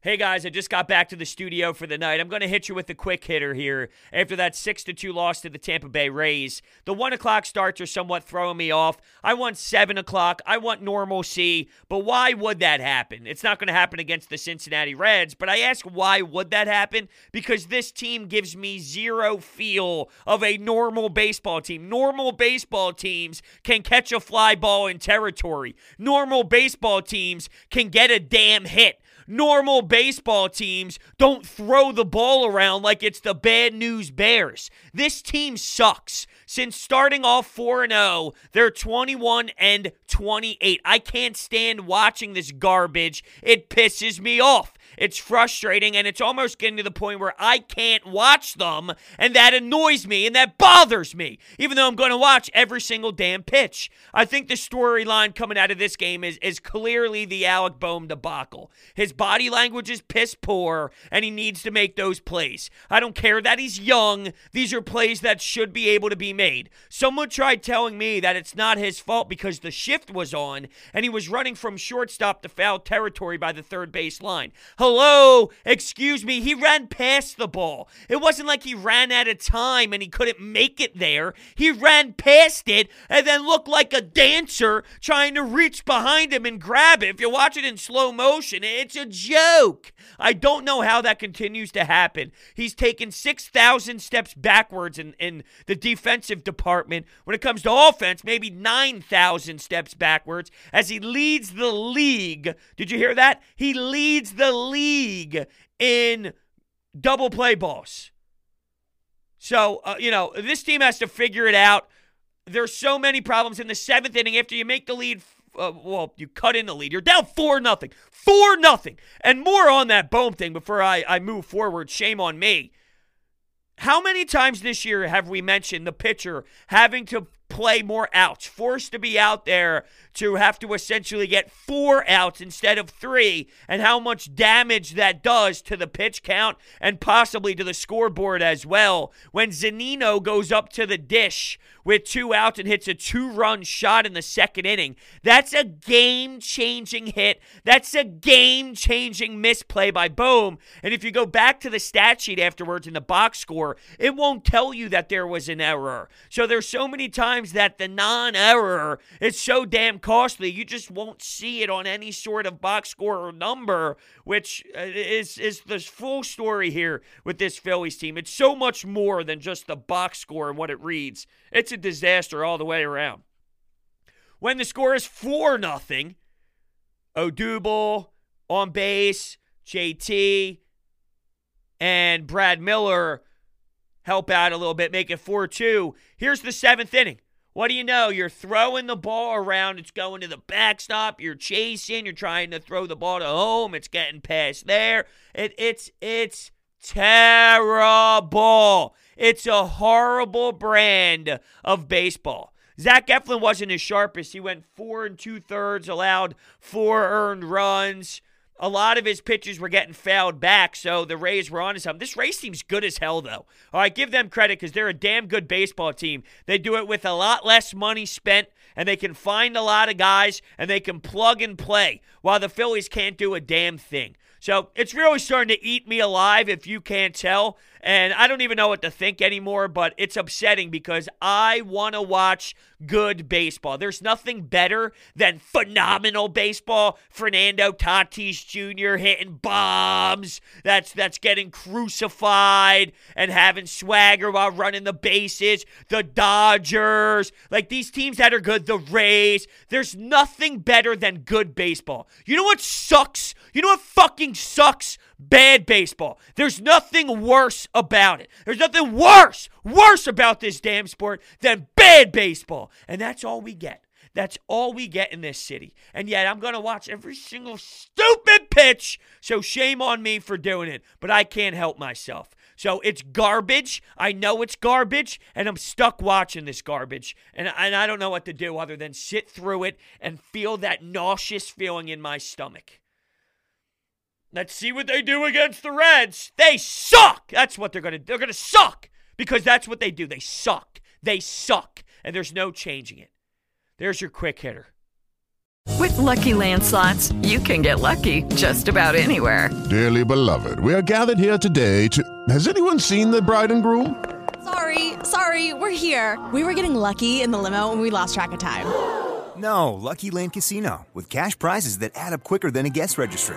Hey, guys, I just got back to the studio for the night. I'm going to hit you with a quick hitter here after that 6-2 loss to the Tampa Bay Rays. The 1 o'clock starts are somewhat throwing me off. I want 7 o'clock. I want normalcy. But why would that happen? It's not going to happen against the Cincinnati Reds. But I ask why would that happen? Because this team gives me zero feel of a normal baseball team. Normal baseball teams can catch a fly ball in territory. Normal baseball teams can get a damn hit. Normal baseball teams don't throw the ball around like it's the Bad News Bears. This team sucks. Since starting off 4-0, they're 21-28. I can't stand watching this garbage. It pisses me off. It's frustrating, and it's almost getting to the point where I can't watch them, and that annoys me, and that bothers me, even though I'm going to watch every single damn pitch. I think the storyline coming out of this game is clearly the Alec Bohm debacle. His body language is piss poor, and he needs to make those plays. I don't care that he's young. These are plays that should be able to be made. Someone tried telling me that it's not his fault because the shift was on, and he was running from shortstop to foul territory by the third base line. Hello, excuse me, he ran past the ball. It wasn't like he ran out of time and he couldn't make it there. He ran past it and then looked like a dancer trying to reach behind him and grab it. If you watch it in slow motion, it's a joke. I don't know how that continues to happen. He's taken 6,000 steps backwards in the defensive department. When it comes to offense, maybe 9,000 steps backwards as he leads the league. Did you hear that? He leads the league in double play balls. So, this team has to figure it out. There's so many problems in the seventh inning after you make the lead. You cut in the lead. You're down 4-0. 4-0. And more on that Bohm thing before I move forward. Shame on me. How many times this year have we mentioned the pitcher having to play more outs, forced to be out there to have to essentially get 4 outs instead of 3, and how much damage that does to the pitch count and possibly to the scoreboard as well? When Zanino goes up to the dish with 2 outs and hits a 2-run shot in the second inning, that's a game-changing hit. That's a game-changing misplay by Bohm. And if you go back to the stat sheet afterwards in the box score, it won't tell you that there was an error. So there's so many times that the non-error is so damn costly, you just won't see it on any sort of box score or number, which is the full story here with this Phillies team. It's so much more than just the box score and what it reads. It's a disaster all the way around. When the score is 4-0, Odubel on base, JT, and Brad Miller help out a little bit, make it 4-2. Here's the seventh inning. What do you know? You're throwing the ball around. It's going to the backstop. You're chasing. You're trying to throw the ball to home. It's getting past there. It's terrible. It's a horrible brand of baseball. Zach Eflin wasn't his sharpest. He went 4 2/3, allowed 4 earned runs. A lot of his pitches were getting fouled back, so the Rays were on to something. This Rays team's good as hell, though. All right, give them credit because they're a damn good baseball team. They do it with a lot less money spent, and they can find a lot of guys, and they can plug and play, while the Phillies can't do a damn thing. So it's really starting to eat me alive, if you can't tell. And I don't even know what to think anymore, but it's upsetting because I want to watch good baseball. There's nothing better than phenomenal baseball. Fernando Tatis Jr. hitting bombs. That's getting crucified and having swagger while running the bases. The Dodgers. Like these teams that are good, the Rays. There's nothing better than good baseball. You know what sucks? You know what fucking sucks? Bad baseball. There's nothing worse about it. There's nothing worse about this damn sport than bad baseball. And that's all we get. That's all we get in this city. And yet I'm going to watch every single stupid pitch. So shame on me for doing it. But I can't help myself. So it's garbage. I know it's garbage. And I'm stuck watching this garbage. And I don't know what to do other than sit through it and feel that nauseous feeling in my stomach. Let's see what they do against the Reds. They suck. That's what they're going to do. They're going to suck because that's what they do. They suck. They suck. And there's no changing it. There's your quick hitter. With Lucky Land Slots, you can get lucky just about anywhere. Dearly beloved, we are gathered here today to... Has anyone seen the bride and groom? Sorry, we're here. We were getting lucky in the limo and we lost track of time. No, Lucky Land Casino, with cash prizes that add up quicker than a guest registry.